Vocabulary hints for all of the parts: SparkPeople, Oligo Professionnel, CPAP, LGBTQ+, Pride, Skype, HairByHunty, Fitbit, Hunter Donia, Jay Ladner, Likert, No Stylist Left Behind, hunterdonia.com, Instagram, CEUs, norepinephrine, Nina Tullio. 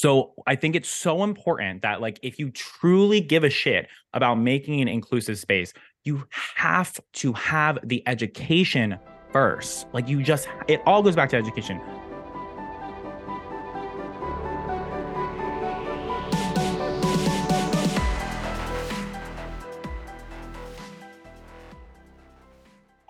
So I think it's so important that, like, if you truly give a shit about making an inclusive space, you have to have the education first. Like, you just, it all goes back to education.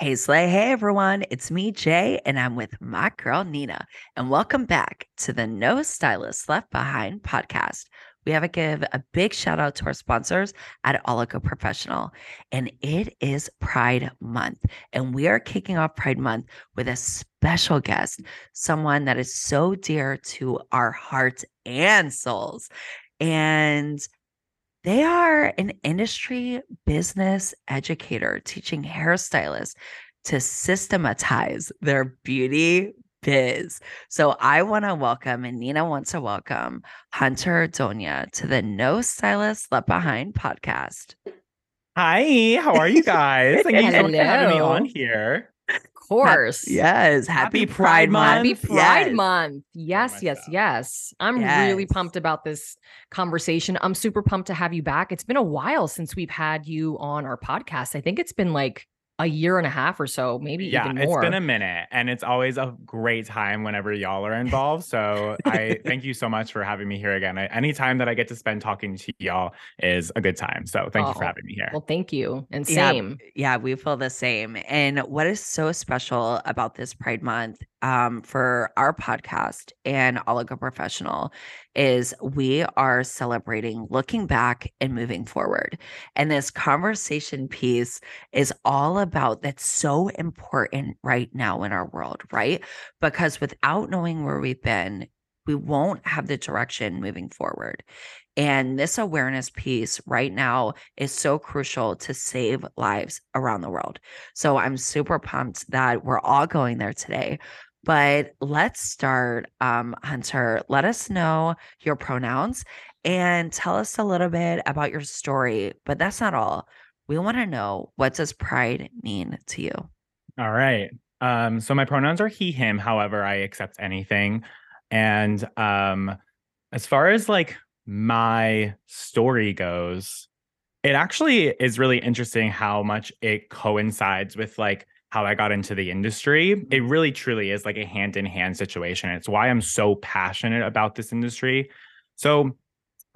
Hey Slay, hey everyone, it's me, Jay, and I'm with my girl, Nina, and welcome back to the No Stylist Left Behind podcast. We have to give a big shout out to our sponsors at Oligo Professionnel, and it is Pride Month, and we are kicking off Pride Month with a special guest, someone that is so dear to our hearts and souls, and they are an industry business educator teaching hairstylists to systematize their beauty biz. So I want to welcome, and Nina wants to welcome, Hunter Donia to the No Stylist Left Behind podcast. Hi, how are you guys? Thank you so much for having me on here. Of course. Yes. Happy Pride Month. Happy Pride Month. Yes. I'm really pumped about this conversation. I'm super pumped to have you back. It's been a while since we've had you on our podcast. I think it's been like a year and a half or so, maybe even more. It's been a minute, and it's always a great time whenever y'all are involved. So I thank you so much for having me here again. Any time that I get to spend talking to y'all is a good time. So thank you for having me here. Well, thank you. And same. Yeah, we feel the same. And what is so special about this Pride Month for our podcast and Oligo Professionnel is we are celebrating looking back and moving forward. And this conversation piece is all about, that's so important right now in our world, right? Because without knowing where we've been, we won't have the direction moving forward. And this awareness piece right now is so crucial to save lives around the world. So I'm super pumped that we're all going there today. But let's start, Hunter, let us know your pronouns and tell us a little bit about your story. But that's not all. We want to know, what does pride mean to you? All right. So my pronouns are he, him. However, I accept anything. And as far as like my story goes, it actually is really interesting how much it coincides with like how I got into the industry. It really truly is like a hand-in-hand situation. It's why I'm so passionate about this industry. So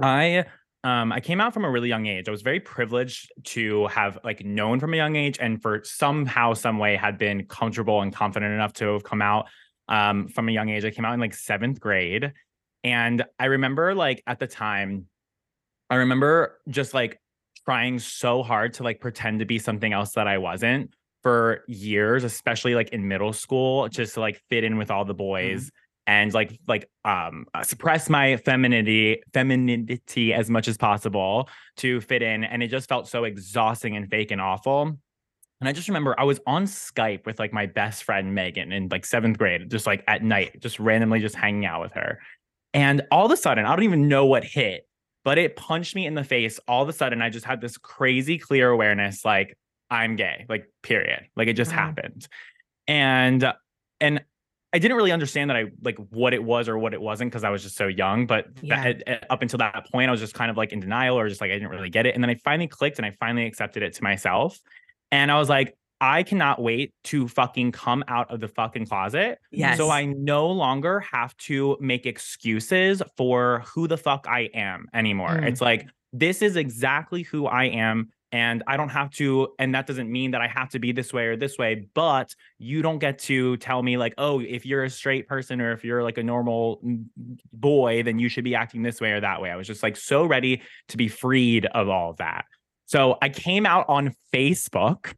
I came out from a really young age. I was very privileged to have like known from a young age, and for somehow, some way, had been comfortable and confident enough to have come out from a young age. I came out in like 7th grade. And I remember like at the time, I remember just like trying so hard to like pretend to be something else that I wasn't for years, especially like in middle school, just to like fit in with all the boys and suppress my femininity as much as possible to fit in. And it just felt so exhausting and fake and awful. And I just remember I was on Skype with like my best friend, Megan, in like 7th grade, just like at night, just randomly just hanging out with her. And all of a sudden, I don't even know what hit, but it punched me in the face. All of a sudden, I just had this crazy clear awareness, like, I'm gay, like, period. Like, it just happened. And I didn't really understand that I like what it was or what it wasn't, because I was just so young. But that, up until that point, I was just kind of like in denial, or just like I didn't really get it. And then I finally clicked, and I finally accepted it to myself. And I was like, I cannot wait to fucking come out of the fucking closet. Yes. So I no longer have to make excuses for who the fuck I am anymore. It's like, this is exactly who I am. And I don't have to, and that doesn't mean that I have to be this way or this way, but you don't get to tell me like, oh, if you're a straight person or if you're like a normal boy, then you should be acting this way or that way. I was just like so ready to be freed of all of that. So I came out on Facebook.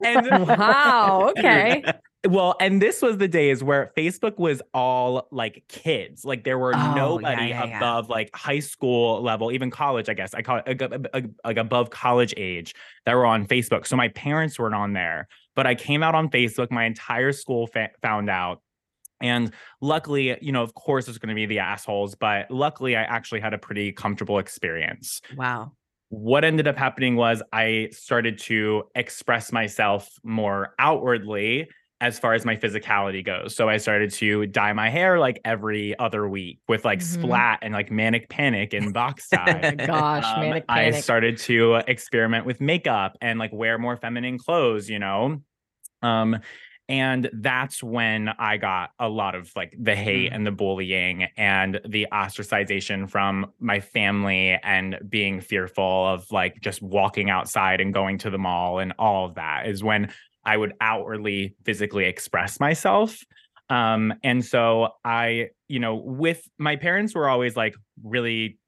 Wow. Okay. Well, and this was the days where Facebook was all like kids. Like there were nobody above like high school level, even college, I guess. I call it like above college age that were on Facebook. So my parents weren't on there, but I came out on Facebook. My entire school found out. And luckily, you know, of course it's going to be the assholes, but luckily I actually had a pretty comfortable experience. Wow. What ended up happening was I started to express myself more outwardly. as far as my physicality goes. So I started to dye my hair like every other week with like splat and like manic panic and box dye. Gosh, manic panic. I started to experiment with makeup and like wear more feminine clothes, you know? And that's when I got a lot of like the hate and the bullying and the ostracization from my family and being fearful of like just walking outside and going to the mall, and all of that is when I would outwardly physically express myself. And so I, you know, with my parents were always like really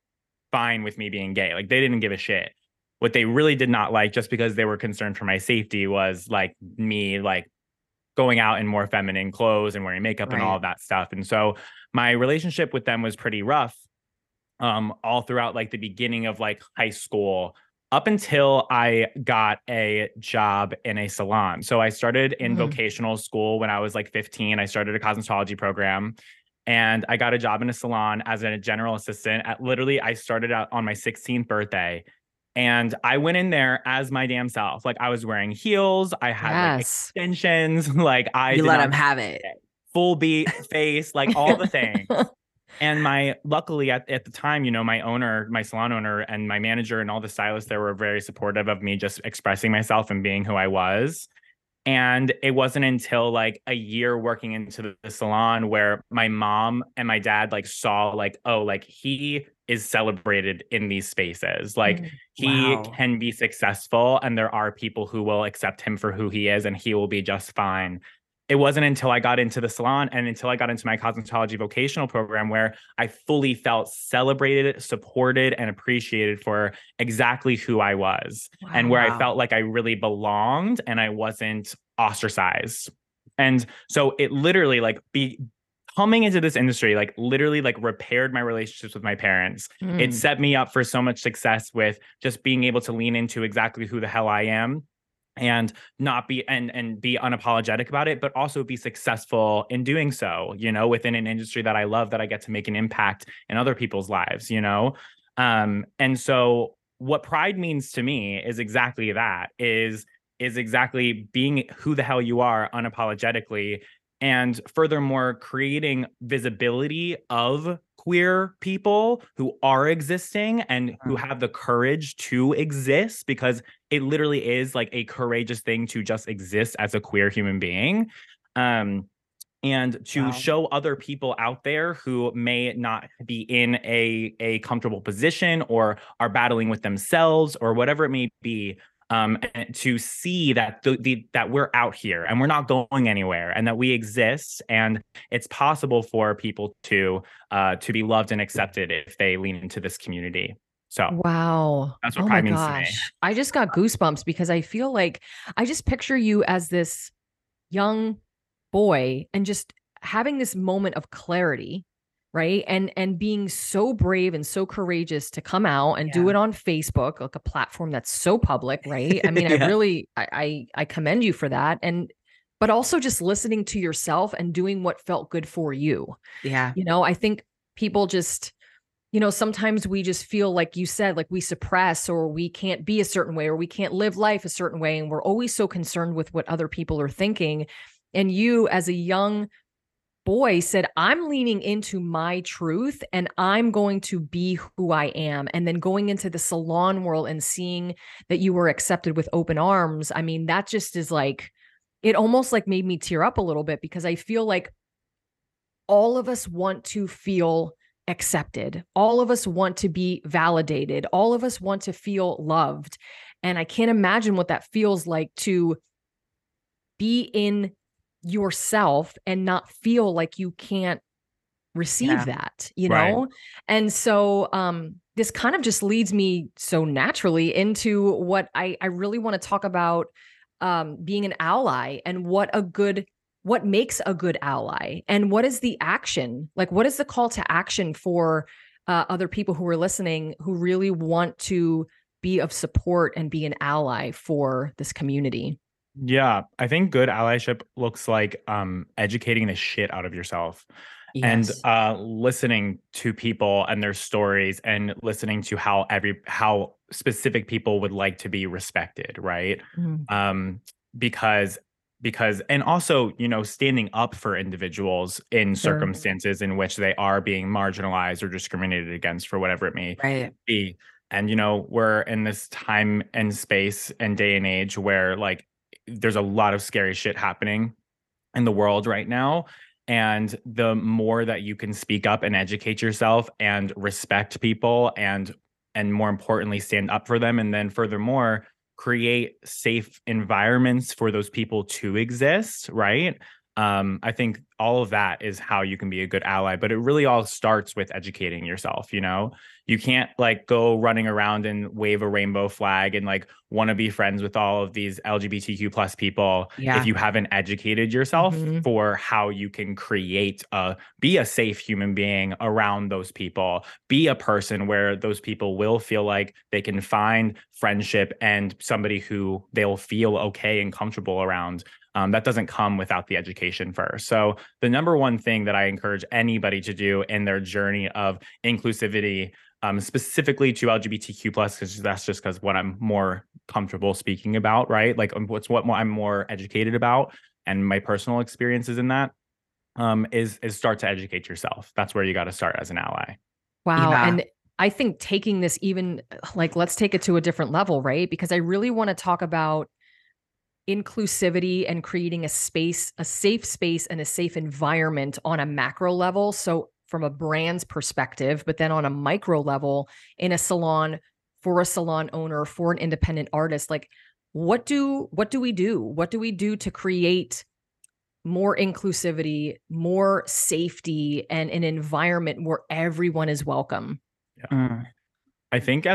fine with me being gay. Like they didn't give a shit. What they really did not like, just because they were concerned for my safety, was like me, like going out in more feminine clothes and wearing makeup and all of that stuff. And so my relationship with them was pretty rough all throughout like the beginning of like high school up until I got a job in a salon. So I started in vocational school when I was like 15. I started a cosmetology program and I got a job in a salon as a general assistant. I started out on my 16th birthday. And I went in there as my damn self. Like I was wearing heels. I had like extensions. Like you let them have it. Full beat face, like all the things. And luckily at the time, you know, my salon owner and my manager and all the stylists there were very supportive of me just expressing myself and being who I was. And it wasn't until like a year working into the salon where my mom and my dad like saw like, oh, like he is celebrated in these spaces. Like he can be successful and there are people who will accept him for who he is and he will be just fine. It wasn't until I got into the salon and until I got into my cosmetology vocational program where I fully felt celebrated, supported, and appreciated for exactly who I was and where I felt like I really belonged and I wasn't ostracized. And so it literally like coming into this industry, like literally like repaired my relationships with my parents. It set me up for so much success with just being able to lean into exactly who the hell I am and not be and be unapologetic about it, but also be successful in doing so, you know, within an industry that I love, that I get to make an impact in other people's lives, you know? And so what pride means to me is exactly that, is exactly being who the hell you are unapologetically. And furthermore, creating visibility of queer people who are existing and who have the courage to exist, because it literally is like a courageous thing to just exist as a queer human being. And to show other people out there who may not be in a comfortable position or are battling with themselves or whatever it may be. To see that that we're out here and we're not going anywhere and that we exist and it's possible for people to be loved and accepted if they lean into this community. So that's what pride means to me. I just got goosebumps because I feel like I just picture you as this young boy and just having this moment of clarity, right? And being so brave and so courageous to come out and do it on Facebook, like a platform that's so public, right? I mean, I really commend you for that. And, but also just listening to yourself and doing what felt good for you. Yeah. You know, I think people just, you know, sometimes we just feel like you said, like we suppress or we can't be a certain way or we can't live life a certain way. And we're always so concerned with what other people are thinking. And you as a young boy said, I'm leaning into my truth and I'm going to be who I am. And then going into the salon world and seeing that you were accepted with open arms. I mean, that just is like, it almost like made me tear up a little bit because I feel like all of us want to feel accepted. All of us want to be validated. All of us want to feel loved. And I can't imagine what that feels like to be in yourself and not feel like you can't receive that, you know? Right. And so this kind of just leads me so naturally into what I really want to talk about, being an ally and what makes a good ally and what is the action? Like, what is the call to action for other people who are listening, who really want to be of support and be an ally for this community? Yeah, I think good allyship looks like educating the shit out of yourself and listening to people and their stories and listening to how specific people would like to be respected, right? Because because, and also, you know, standing up for individuals in circumstances in which they are being marginalized or discriminated against for whatever it may be. And, you know, we're in this time and space and day and age where, like, there's a lot of scary shit happening in the world right now. And the more that you can speak up and educate yourself and respect people and more importantly, stand up for them. And then furthermore, create safe environments for those people to exist, right? I think all of that is how you can be a good ally, but it really all starts with educating yourself. You know, you can't like go running around and wave a rainbow flag and like want to be friends with all of these LGBTQ plus people if you haven't educated yourself for how you can create be a safe human being around those people, be a person where those people will feel like they can find friendship and somebody who they'll feel okay and comfortable around. That doesn't come without the education first. So the number one thing that I encourage anybody to do in their journey of inclusivity, specifically to LGBTQ+, because that's just because what I'm more comfortable speaking about, right? Like what's what I'm more educated about and my personal experiences in that, is start to educate yourself. That's where you got to start as an ally. Wow. Yeah. And I think taking this even like, let's take it to a different level, right? Because I really want to talk about inclusivity and creating a space, a safe space and a safe environment on a macro level. So from a brand's perspective, but then on a micro level in a salon, for a salon owner, for an independent artist, like what do we do? What do we do to create more inclusivity, more safety, and an environment where everyone is welcome? Yeah. I think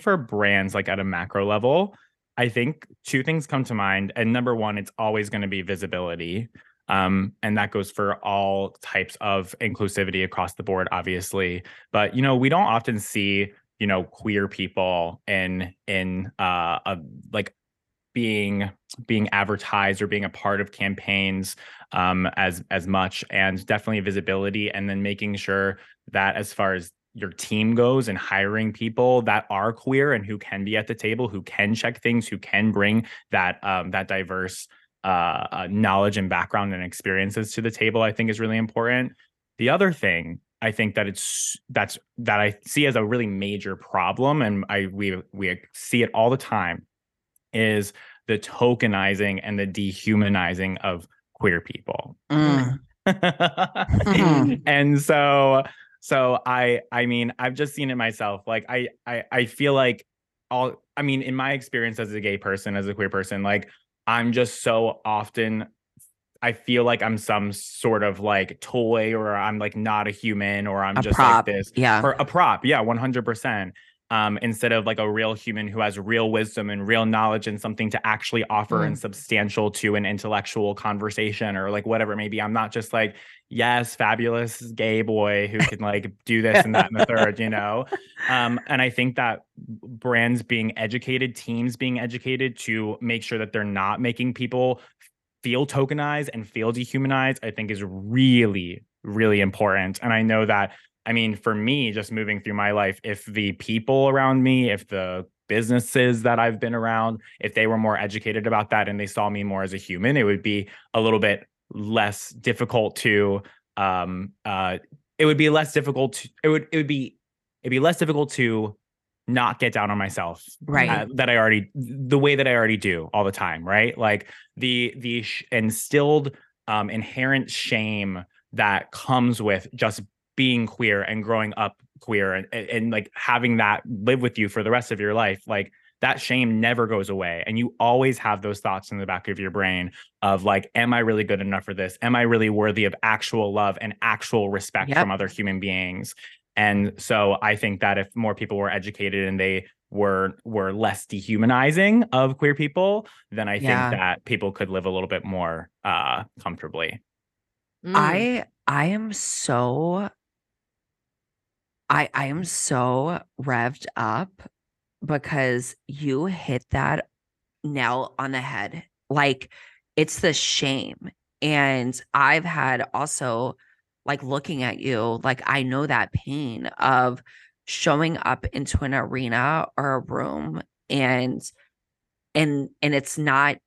for brands, like at a macro level, I think two things come to mind. And number one, it's always going to be visibility. And that goes for all types of inclusivity across the board, obviously. But, you know, we don't often see, you know, queer people in being advertised or being a part of campaigns as much, and definitely visibility. And then making sure that as far as your team goes and hiring people that are queer and who can be at the table, who can check things, who can bring that that diverse knowledge and background and experiences to the table, I think is really important. The other thing I think that I see as a really major problem, and we see it all the time, is the tokenizing and the dehumanizing of queer people. And so I mean, I've just seen it myself. Like I feel like in my experience as a gay person, as a queer person, like I'm just so often, I feel like I'm some sort of like toy, or I'm like not a human, or I'm a just prop. Like this. Yeah. Or a prop. Yeah. 100%. Instead of like a real human who has real wisdom and real knowledge and something to actually offer and substantial to an intellectual conversation or like whatever it may be. I'm not just like, yes, fabulous gay boy who can like do this and that and the third, you know? And I think that brands being educated, teams being educated to make sure that they're not making people feel tokenized and feel dehumanized, I think is really, really important. And I know that, I mean, for me, just moving through my life, if the people around me, if the businesses that I've been around, if they were more educated about that and they saw me more as a human, it would be a little bit less difficult to, it'd be less difficult to not get down on myself, right? The way that I already do all the time, right? Like the instilled inherent shame that comes with just being queer and growing up queer and like having that live with you for the rest of your life, like that shame never goes away. And you always have those thoughts in the back of your brain of like, am I really good enough for this? Am I really worthy of actual love and actual respect from other human beings? And so I think that if more people were educated and they were less dehumanizing of queer people, then I think that people could live a little bit more comfortably. I am so revved up because you hit that nail on the head. Like, it's the shame. And I've had also, like, looking at you, like, I know that pain of showing up into an arena or a room and it's not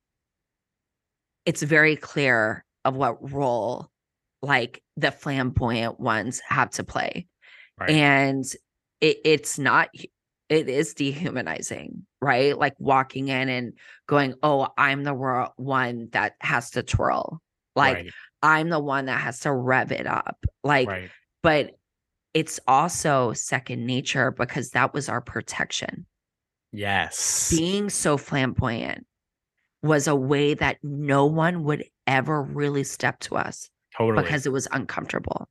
it's very clear of what role like the flamboyant ones have to play. Right. And it is dehumanizing, right? Like walking in and going, oh, I'm the one that has to twirl. Like right. I'm the one that has to rev it up. Like, right. But it's also second nature because that was our protection. Yes. Being so flamboyant was a way that no one would ever really step to us. Totally. Because it was uncomfortable.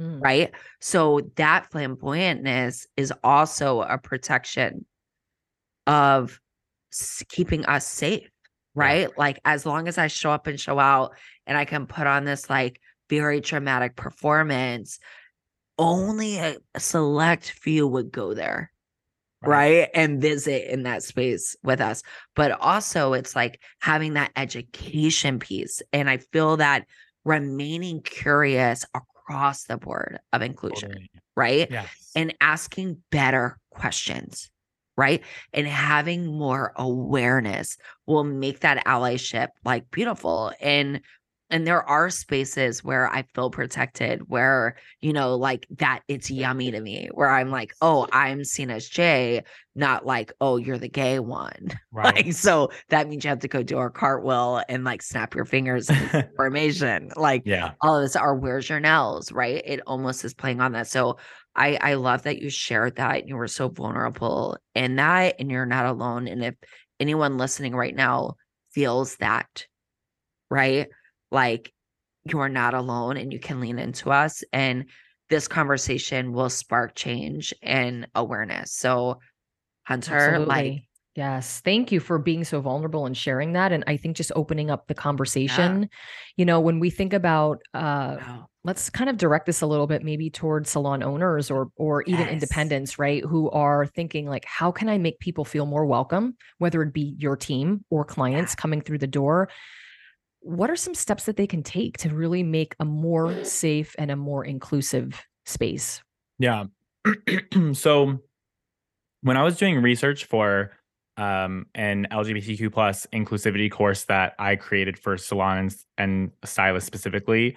Mm. Right. So that flamboyantness is also a protection of keeping us safe. Right. Yeah. Like as long as I show up and show out and I can put on this like very dramatic performance, only a select few would go there. Right. And visit in that space with us. But also it's like having that education piece. And I feel that remaining curious across the board of inclusion. Right. Yes. And asking better questions. Right. And having more awareness will make that allyship like beautiful. And there are spaces where I feel protected, where, you know, like that it's yummy to me, where I'm like, oh, I'm seen as Jay, not like, oh, you're the gay one. Right. Like, so that means you have to go do a cartwheel and like snap your fingers in formation. Like yeah. all of this are where's your nails, right? It almost is playing on that. So I love that you shared that and you were so vulnerable in that and you're not alone. And if anyone listening right now feels that, right? Like you are not alone and you can lean into us and this conversation will spark change and awareness. So Hunter, absolutely. Like, yes. Thank you for being so vulnerable and sharing that. And I think just opening up the conversation, yeah. you know, when we think about, wow. let's kind of direct this a little bit, maybe towards salon owners or even yes. independents, right? Who are thinking like, how can I make people feel more welcome, whether it be your team or clients yeah. coming through the door? What are some steps that they can take to really make a more safe and a more inclusive space? Yeah. So when I was doing research for an LGBTQ plus inclusivity course that I created for salons and stylists specifically,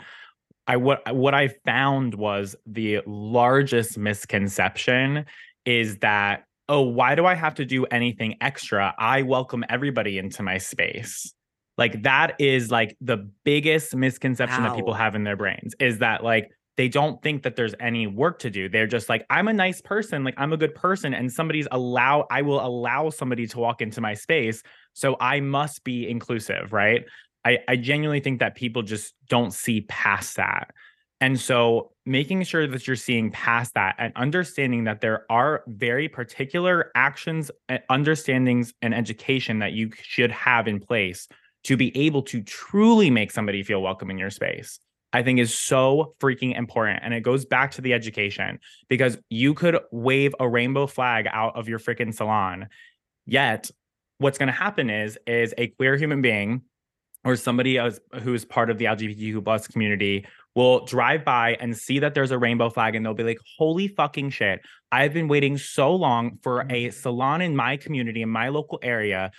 what I found was the largest misconception is that, oh, why do I have to do anything extra? I welcome everybody into my space. Like that is like the biggest misconception wow. that people have in their brains is that like, they don't think that there's any work to do. They're just like, I'm a nice person. Like I'm a good person and I will allow somebody to walk into my space. So I must be inclusive, right? I genuinely think that people just don't see past that. And so making sure that you're seeing past that and understanding that there are very particular actions, understandings, and education that you should have in place to be able to truly make somebody feel welcome in your space, I think is so freaking important. And it goes back to the education because you could wave a rainbow flag out of your freaking salon. Yet what's going to happen is a queer human being or somebody else who is part of the LGBTQ plus community will drive by and see that there's a rainbow flag and they'll be like, holy fucking shit. I've been waiting so long for a salon in my community, in my local area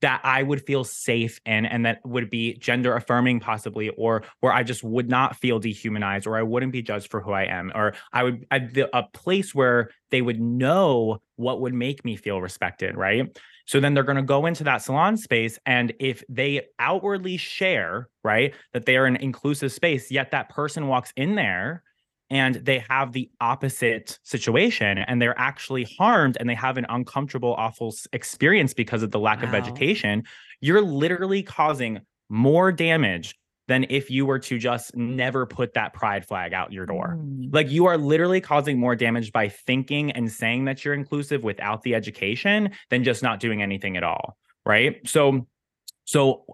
that I would feel safe in, and that would be gender affirming possibly, or where I just would not feel dehumanized, or I wouldn't be judged for who I am, or a place where they would know what would make me feel respected, right? So then they're going to go into that salon space. And if they outwardly share, right, that they are an inclusive space, yet that person walks in there and they have the opposite situation and they're actually harmed and they have an uncomfortable, awful experience because of the lack wow. of education, you're literally causing more damage than if you were to just never put that pride flag out your door. Mm. Like you are literally causing more damage by thinking and saying that you're inclusive without the education than just not doing anything at all, right? So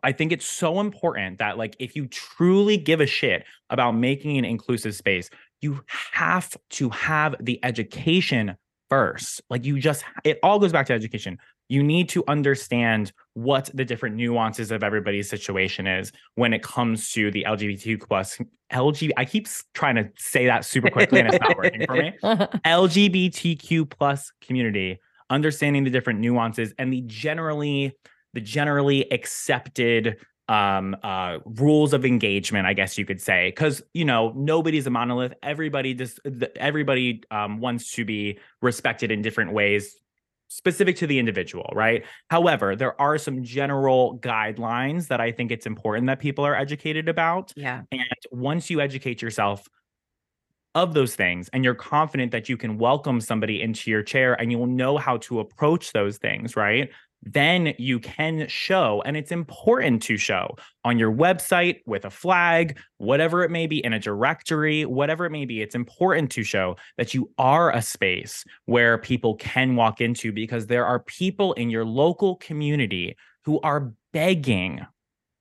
I think it's so important that like, if you truly give a shit about making an inclusive space, you have to have the education first. Like it all goes back to education. You need to understand what the different nuances of everybody's situation is when it comes to the LGBTQ plus I keep trying to say that super quickly and it's not working for me. LGBTQ plus community, understanding the different nuances and the generally accepted rules of engagement, I guess you could say, because, you know, nobody's a monolith. Everybody wants to be respected in different ways, specific to the individual, right? However, there are some general guidelines that I think it's important that people are educated about. Yeah. And once you educate yourself of those things and you're confident that you can welcome somebody into your chair and you will know how to approach those things, right? Then you can show, and it's important to show on your website with a flag, whatever it may be, in a directory, whatever it may be, it's important to show that you are a space where people can walk into, because there are people in your local community who are begging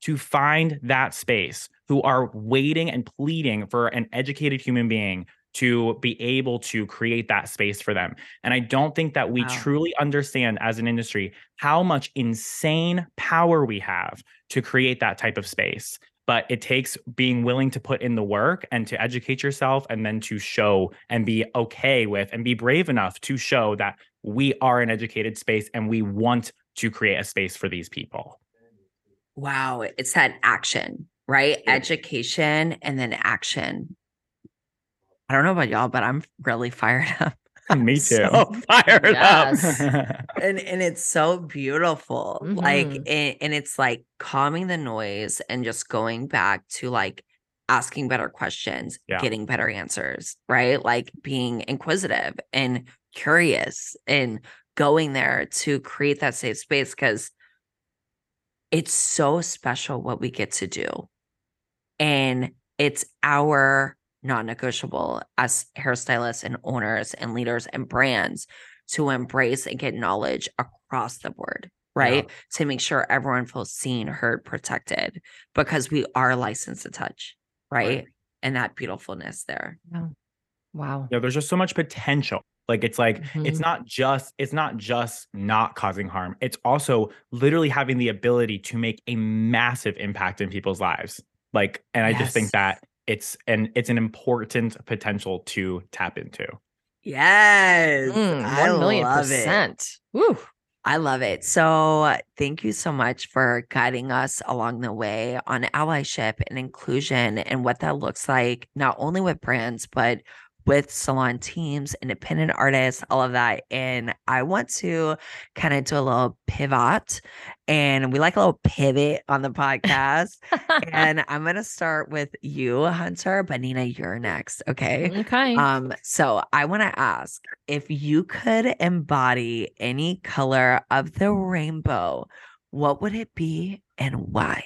to find that space, who are waiting and pleading for an educated human being to be able to create that space for them. And I don't think that we truly understand as an industry how much insane power we have to create that type of space. But it takes being willing to put in the work and to educate yourself, and then to show and be okay with and be brave enough to show that we are an educated space and we want to create a space for these people. Wow. It's that action, right? Yeah. Education and then action. I don't know about y'all, but I'm really fired up. Me too. So fired up. and it's so beautiful. Mm-hmm. Like, and it's like calming the noise and just going back to like asking better questions, getting better answers, right? Like being inquisitive and curious and going there to create that safe space, because it's so special what we get to do. And it's our non-negotiable as hairstylists and owners and leaders and brands to embrace and get knowledge across the board, right? Yeah. To make sure everyone feels seen, heard, protected, because we are licensed to touch, right? And that beautifulness there. Yeah. Wow. Yeah, there's just so much potential. Like, it's like, it's not just not causing harm. It's also literally having the ability to make a massive impact in people's lives. Like, and I just think that it's an important potential to tap into. Yes. 1,000,000%. Woo. I love it. So thank you so much for guiding us along the way on allyship and inclusion and what that looks like, not only with brands, but with salon teams, independent artists, all of that. And I want to kind of do a little pivot, and we like a little pivot on the podcast. And I'm going to start with you, Hunter, but Nina, you're next. Okay. Okay. So I want to ask, if you could embody any color of the rainbow, what would it be and why?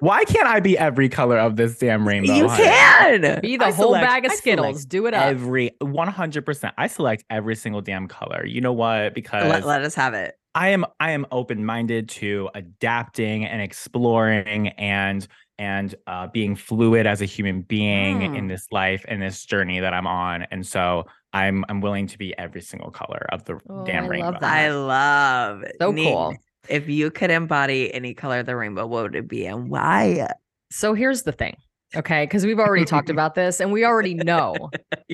Why can't I be every color of this damn rainbow? You can be the whole bag of Skittles. Do it up. Every 100%. I select every single damn color. You know what? Because let us have it. I am open-minded to adapting and exploring and being fluid as a human being in this life and this journey that I'm on. And so I'm willing to be every single color of the damn rainbow. Love that. I love it. So cool. If you could embody any color of the rainbow, what would it be and why? So here's the thing, okay? Because we've already talked about this and we already know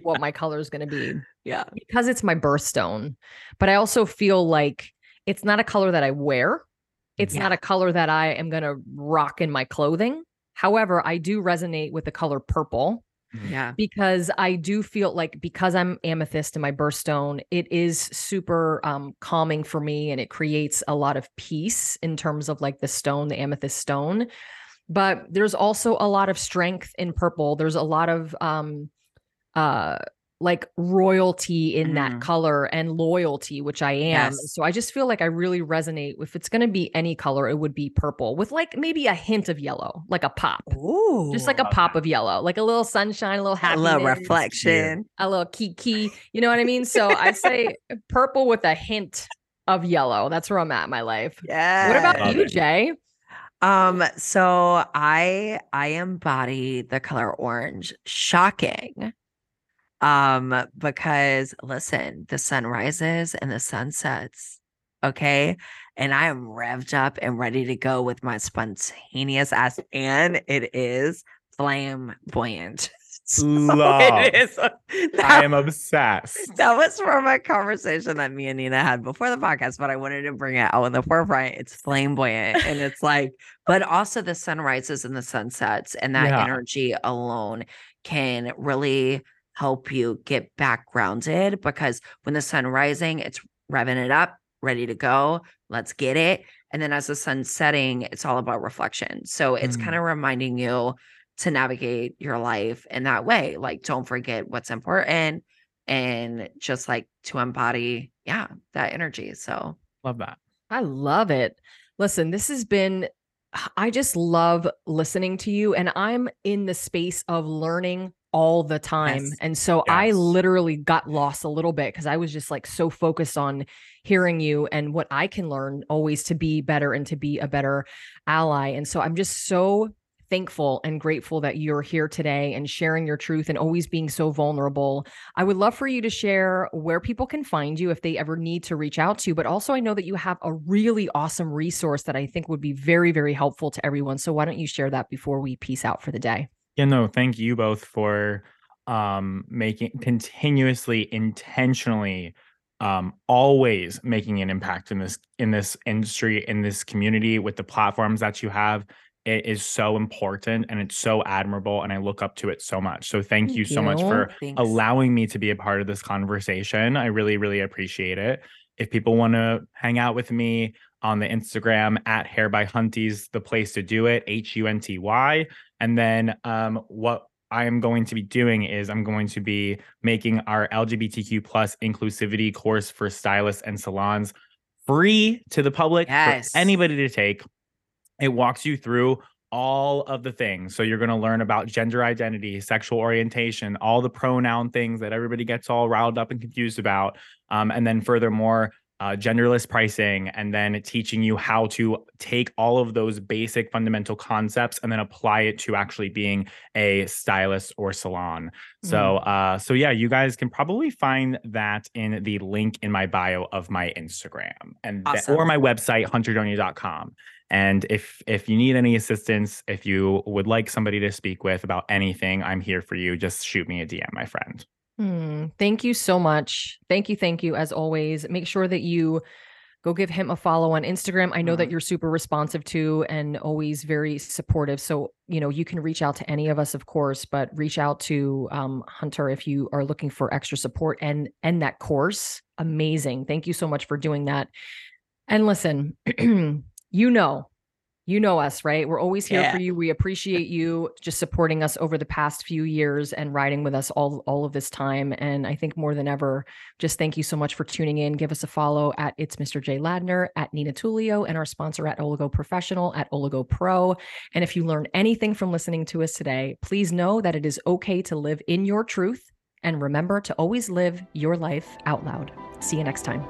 what my color is going to be. Yeah. Because it's my birthstone. But I also feel like it's not a color that I wear. It's not a color that I am going to rock in my clothing. However, I do resonate with the color purple. Yeah. Because I do feel like, because I'm amethyst in my birthstone, it is super calming for me, and it creates a lot of peace in terms of like the stone, the amethyst stone. But there's also a lot of strength in purple. There's a lot of like royalty in that color, and loyalty, which I am. Yes. So I just feel like I really resonate. If it's going to be any color, it would be purple, with like maybe a hint of yellow, like a pop. Ooh, just like a pop of yellow, like a little sunshine, a little happiness, a little reflection, a little kiki. You know what I mean? So I say purple with a hint of yellow. That's where I'm at in my life. Yeah. What about you, Jay? So I embody the color orange. Shocking. Because listen, the sun rises and the sun sets. Okay. And I am revved up and ready to go with my spontaneous ass. And it is flamboyant. I am obsessed. That was from a conversation that me and Nina had before the podcast, but I wanted to bring it out in the forefront. It's flamboyant. And it's like, but also the sunrises and the sunsets and that energy alone can really help you get back grounded, because when the sun rising, it's revving it up, ready to go. Let's get it. And then as the sun's setting, it's all about reflection. So it's kind of reminding you to navigate your life in that way. Like, don't forget what's important and just like to embody, that energy. So love that. I love it. Listen, this has been, I just love listening to you, and I'm in the space of learning all the time. Yes. And so I literally got lost a little bit because I was just like so focused on hearing you and what I can learn always to be better and to be a better ally. And so I'm just so thankful and grateful that you're here today and sharing your truth and always being so vulnerable. I would love for you to share where people can find you if they ever need to reach out to you. But also, I know that you have a really awesome resource that I think would be very, very helpful to everyone. So why don't you share that before we peace out for the day? Yeah, no, thank you both for always making an impact in this industry, in this community, with the platforms that you have. It is so important and it's so admirable, and I look up to it so much. So thank you so much for allowing me to be a part of this conversation. I really, really appreciate it. If people want to hang out with me on the Instagram at HairByHunty's the place to do it, HUNTY. And then what I am going to be doing is I'm going to be making our LGBTQ+ inclusivity course for stylists and salons free to the public for anybody to take. It walks you through all of the things. So you're going to learn about gender identity, sexual orientation, all the pronoun things that everybody gets all riled up and confused about. And then furthermore, genderless pricing, and then teaching you how to take all of those basic fundamental concepts and then apply it to actually being a stylist or salon. So yeah, you guys can probably find that in the link in my bio of my Instagram and or my website, hunterdonia.com. And if you need any assistance, if you would like somebody to speak with about anything, I'm here for you. Just shoot me a DM, my friend. Thank you so much. Thank you, as always. Make sure that you go give him a follow on Instagram. I know that you're super responsive too, and always very supportive. So, you can reach out to any of us, of course, but reach out to Hunter if you are looking for extra support and that course. Amazing. Thank you so much for doing that. And listen, you know us, right? We're always here for you. We appreciate you just supporting us over the past few years and riding with us all of this time. And I think more than ever, just thank you so much for tuning in. Give us a follow at It's Mr. Jay Ladner, at Nina Tullio, and our sponsor at Oligo Professional, at Oligo Pro. And if you learn anything from listening to us today, please know that it is okay to live in your truth, and remember to always live your life out loud. See you next time.